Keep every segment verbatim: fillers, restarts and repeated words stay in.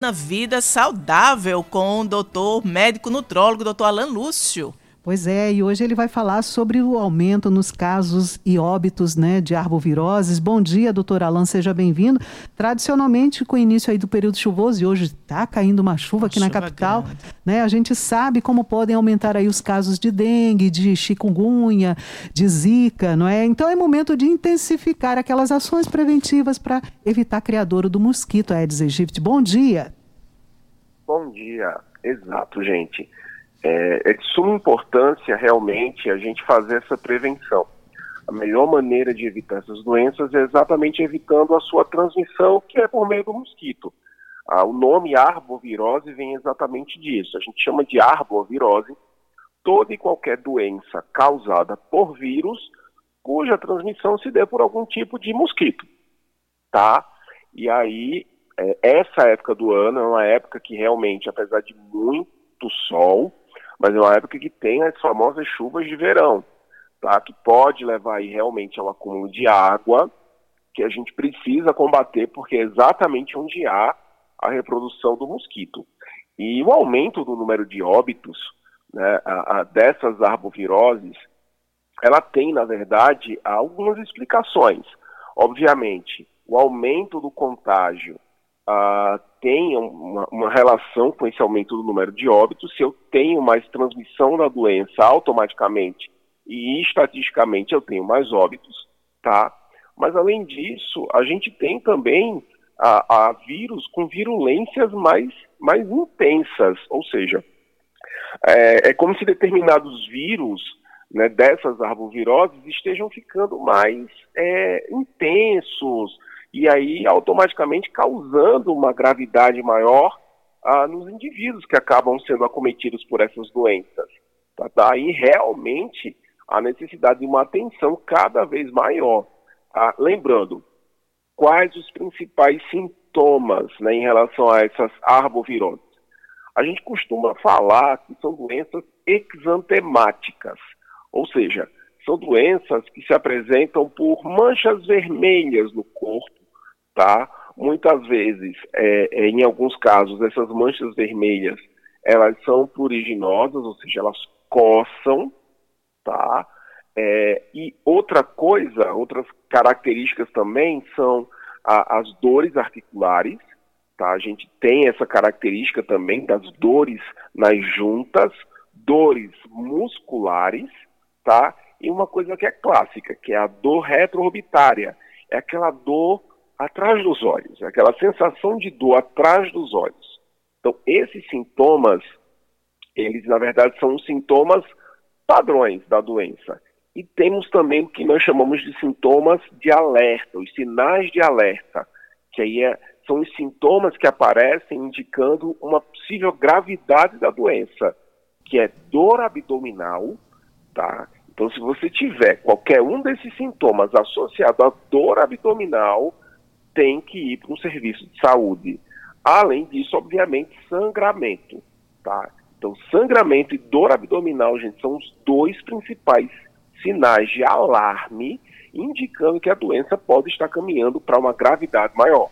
Na Vida Saudável com o doutor médico nutrólogo, doutor Alan Lúcio. Pois é, e hoje ele vai falar sobre o aumento nos casos e óbitos, né, de arboviroses. Bom dia, doutor Alan, seja bem-vindo. Tradicionalmente, com o início aí do período chuvoso, e hoje está caindo uma chuva uma aqui chuva na capital, né, a gente sabe como podem aumentar aí os casos de dengue, de chikungunya, de zika, não é? Então é momento de intensificar aquelas ações preventivas para evitar a criadouro do mosquito Aedes aegypti. Bom dia. Bom dia, exato, gente. É de suma importância realmente a gente fazer essa prevenção. A melhor maneira de evitar essas doenças é exatamente evitando a sua transmissão, que é por meio do mosquito. Ah, o nome arbovirose vem exatamente disso. A gente chama de arbovirose toda e qualquer doença causada por vírus cuja transmissão se dê por algum tipo de mosquito, tá? E aí, é, essa época do ano é uma época que realmente, apesar de muito sol, mas é uma época que tem as famosas chuvas de verão, tá? Que pode levar aí realmente ao acúmulo de água, que a gente precisa combater, porque é exatamente onde há a reprodução do mosquito. E o aumento do número de óbitos, né, a, a dessas arboviroses, ela tem, na verdade, algumas explicações. Obviamente, o aumento do contágio Uh, tem uma, uma relação com esse aumento do número de óbitos. Se eu tenho mais transmissão da doença automaticamente e estatisticamente eu tenho mais óbitos, tá? Mas além disso, a gente tem também a, a vírus com virulências mais, mais intensas, ou seja, é, é como se determinados vírus, né, dessas arboviroses estejam ficando mais é, intensos, e aí automaticamente causando uma gravidade maior ah, nos indivíduos que acabam sendo acometidos por essas doenças. Tá, tá? E realmente a necessidade de uma atenção cada vez maior. Tá? Lembrando, quais os principais sintomas, né, em relação a essas arboviroses? A gente costuma falar que são doenças exantemáticas, ou seja, são doenças que se apresentam por manchas vermelhas no corpo. Tá? Muitas vezes, é, em alguns casos, essas manchas vermelhas, elas são pruriginosas, ou seja, elas coçam, tá? É, e outra coisa, outras características também são a, as dores articulares, tá? A gente tem essa característica também das dores nas juntas, dores musculares, tá? E uma coisa que é clássica, que é a dor retroorbitária, é aquela dor atrás dos olhos, aquela sensação de dor atrás dos olhos. Então, esses sintomas, eles, na verdade, são sintomas padrões da doença. E temos também o que nós chamamos de sintomas de alerta, os sinais de alerta, que aí é, são os sintomas que aparecem indicando uma possível gravidade da doença, que é dor abdominal, tá? Então, se você tiver qualquer um desses sintomas associado à dor abdominal, tem que ir para um serviço de saúde. Além disso, obviamente, sangramento, tá? Então, sangramento e dor abdominal, gente, são os dois principais sinais de alarme, indicando que a doença pode estar caminhando para uma gravidade maior.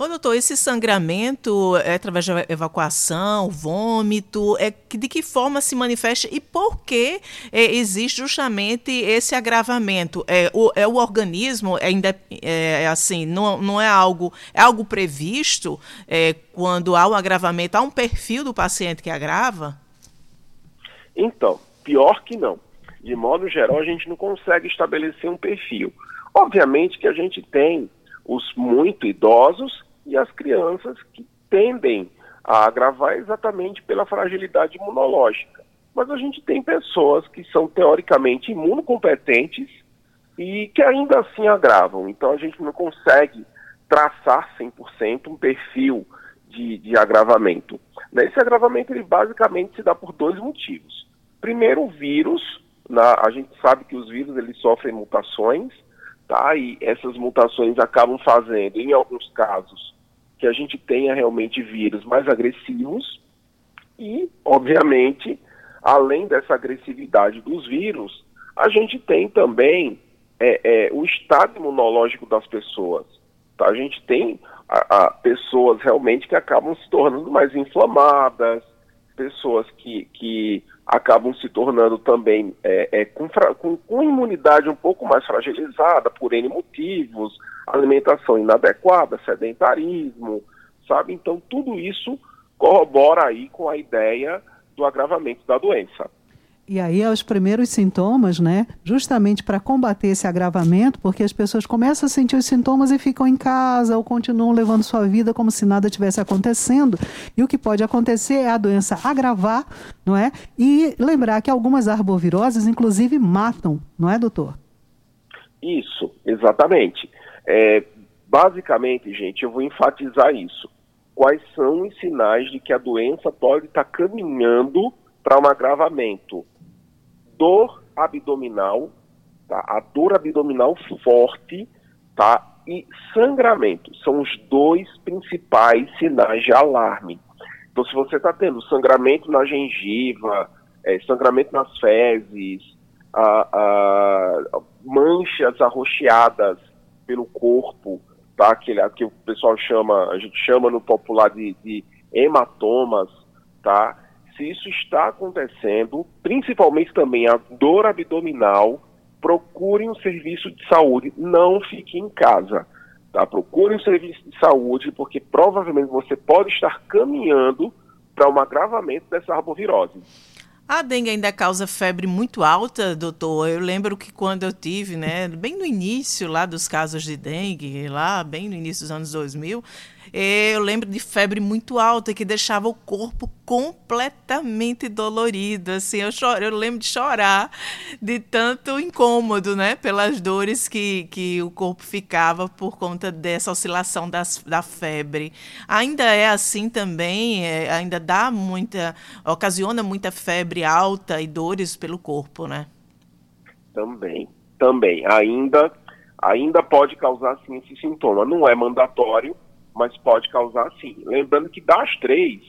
Ô, doutor, esse sangramento é através de evacuação, vômito, é, de que forma se manifesta e por que é, existe justamente esse agravamento? É o, é, o organismo, é, é assim, não, não é algo, é algo previsto é, quando há um agravamento? Há um perfil do paciente que agrava? Então, pior que não. De modo geral, a gente não consegue estabelecer um perfil. Obviamente que a gente tem os muito idosos e as crianças que tendem a agravar exatamente pela fragilidade imunológica. Mas a gente tem pessoas que são teoricamente imunocompetentes e que ainda assim agravam. Então a gente não consegue traçar cem por cento um perfil de, de agravamento. Esse agravamento ele basicamente se dá por dois motivos. Primeiro, o vírus. Na, a gente sabe que os vírus eles sofrem mutações, tá? E essas mutações acabam fazendo, em alguns casos, que a gente tenha realmente vírus mais agressivos e, obviamente, além dessa agressividade dos vírus, a gente tem também é, é, o estado imunológico das pessoas. tá? A gente tem a, a pessoas realmente que acabam se tornando mais inflamadas, pessoas que, que acabam se tornando também é, é, com, fra, com, com imunidade um pouco mais fragilizada por N motivos, alimentação inadequada, sedentarismo, sabe? Então tudo isso corrobora aí com a ideia do agravamento da doença. E aí é os primeiros sintomas, né? Justamente para combater esse agravamento, porque as pessoas começam a sentir os sintomas e ficam em casa ou continuam levando sua vida como se nada tivesse acontecendo. E o que pode acontecer é a doença agravar, não é? E lembrar que algumas arboviroses, inclusive, matam, não é, doutor? Isso, exatamente. É, basicamente, gente, eu vou enfatizar isso. Quais são os sinais de que a doença pode estar caminhando para um agravamento? Dor abdominal, tá? A dor abdominal forte, tá? E sangramento. São os dois principais sinais de alarme. Então, se você está tendo sangramento na gengiva, é, sangramento nas fezes, a, a, manchas arroxeadas pelo corpo, tá? Aquele, que o pessoal chama, a gente chama no popular de, de hematomas, tá? Se isso está acontecendo, principalmente também a dor abdominal, procure um serviço de saúde, não fique em casa, tá? Procure um serviço de saúde, porque provavelmente você pode estar caminhando para um agravamento dessa arbovirose. A dengue ainda causa febre muito alta, doutor? Eu lembro que quando eu tive, né, bem no início lá dos casos de dengue, lá bem no início dos anos dois mil, eu lembro de febre muito alta que deixava o corpo completamente dolorido, assim, eu, choro, eu lembro de chorar de tanto incômodo, né, pelas dores que, que o corpo ficava por conta dessa oscilação das, da febre. Ainda é assim também, é, ainda dá muita, ocasiona muita febre alta e dores pelo corpo, né? Também, também, ainda, ainda pode causar, sim, esse sintoma, não é mandatório, mas pode causar sim. Lembrando que das três,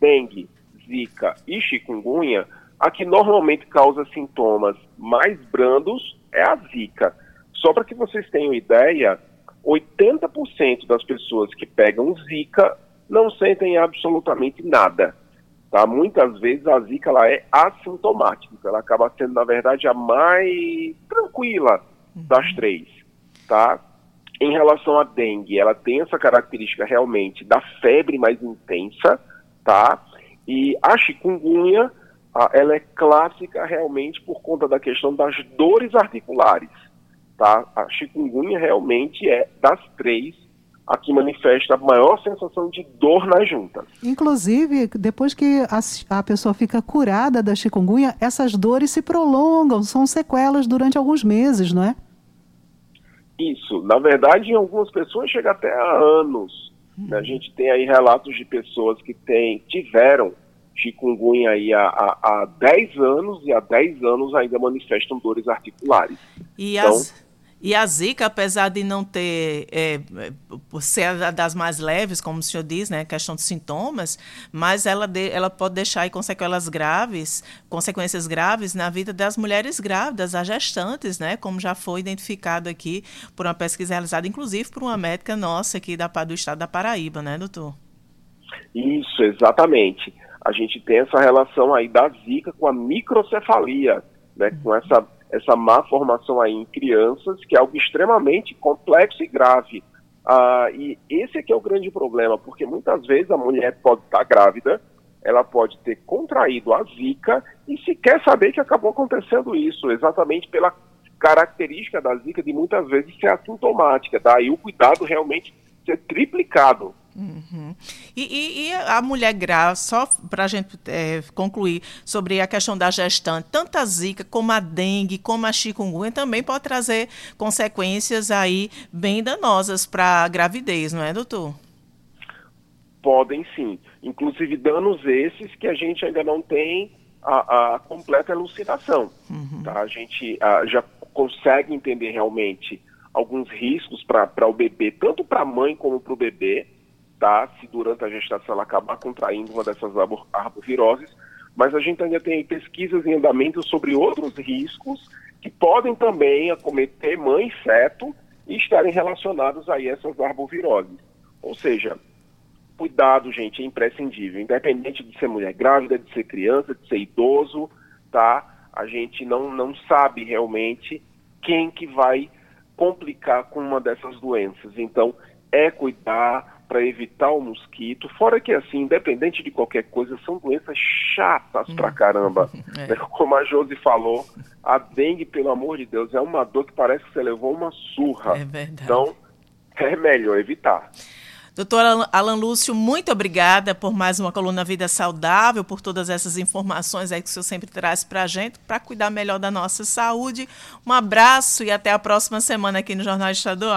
dengue, zika e chikungunya, a que normalmente causa sintomas mais brandos é a zika. Só para que vocês tenham ideia, oitenta por cento das pessoas que pegam zika não sentem absolutamente nada, tá? Muitas vezes a zika ela é assintomática, ela acaba sendo, na verdade, a mais tranquila das três, tá? Em relação à dengue, ela tem essa característica realmente da febre mais intensa, tá? E a chikungunya, ela é clássica realmente por conta da questão das dores articulares, tá? A chikungunya realmente é, das três, a que manifesta a maior sensação de dor nas juntas. Inclusive, depois que a, a pessoa fica curada da chikungunya, essas dores se prolongam, são sequelas durante alguns meses, não é? Isso, na verdade, em algumas pessoas chega até a anos. Né? A gente tem aí relatos de pessoas que tem, tiveram chikungunya aí há, há, há dez anos e há dez anos ainda manifestam dores articulares. E, então, as, e a zika, apesar de não ter, é, ser das mais leves, como o senhor diz, né, questão de sintomas, mas ela, de, ela pode deixar aí consequências graves, consequências graves na vida das mulheres grávidas, as gestantes, né, como já foi identificado aqui por uma pesquisa realizada, inclusive por uma médica nossa aqui da, do estado da Paraíba, né, doutor? Isso, exatamente. A gente tem essa relação aí da zika com a microcefalia, né, com essa, essa má formação aí em crianças, que é algo extremamente complexo e grave. Ah, e esse aqui é o grande problema, porque muitas vezes a mulher pode estar grávida, ela pode ter contraído a zika e sequer saber que acabou acontecendo isso, exatamente pela característica da zika de muitas vezes ser assintomática, daí o cuidado realmente ser triplicado. Uhum. E, e, e a mulher grávida, só para a gente é, concluir sobre a questão da gestante, tanto a zika como a dengue, como a chikungunya, também pode trazer consequências aí bem danosas para a gravidez, não é, doutor? Podem sim, inclusive danos esses que a gente ainda não tem a, a completa elucidação. Uhum. Tá? A gente a, já consegue entender realmente alguns riscos para o bebê, tanto para a mãe como para o bebê, tá? Se durante a gestação ela acabar contraindo uma dessas arboviroses, mas a gente ainda tem pesquisas em andamento sobre outros riscos que podem também acometer mãe e feto e estarem relacionados aí a essas arboviroses. Ou seja, cuidado, gente, é imprescindível. Independente de ser mulher grávida, de ser criança, de ser idoso, tá? A gente não, não sabe realmente quem que vai complicar com uma dessas doenças. Então, é cuidar para evitar o mosquito. Fora que, assim, independente de qualquer coisa, são doenças chatas hum. pra caramba. É. Como a Josi falou, a dengue, pelo amor de Deus, é uma dor que parece que você levou uma surra. É verdade. Então, é melhor evitar. Doutor Alan Lúcio, muito obrigada por mais uma coluna Vida Saudável, por todas essas informações aí que o senhor sempre traz para a gente, para cuidar melhor da nossa saúde. Um abraço e até a próxima semana aqui no Jornal Estadual.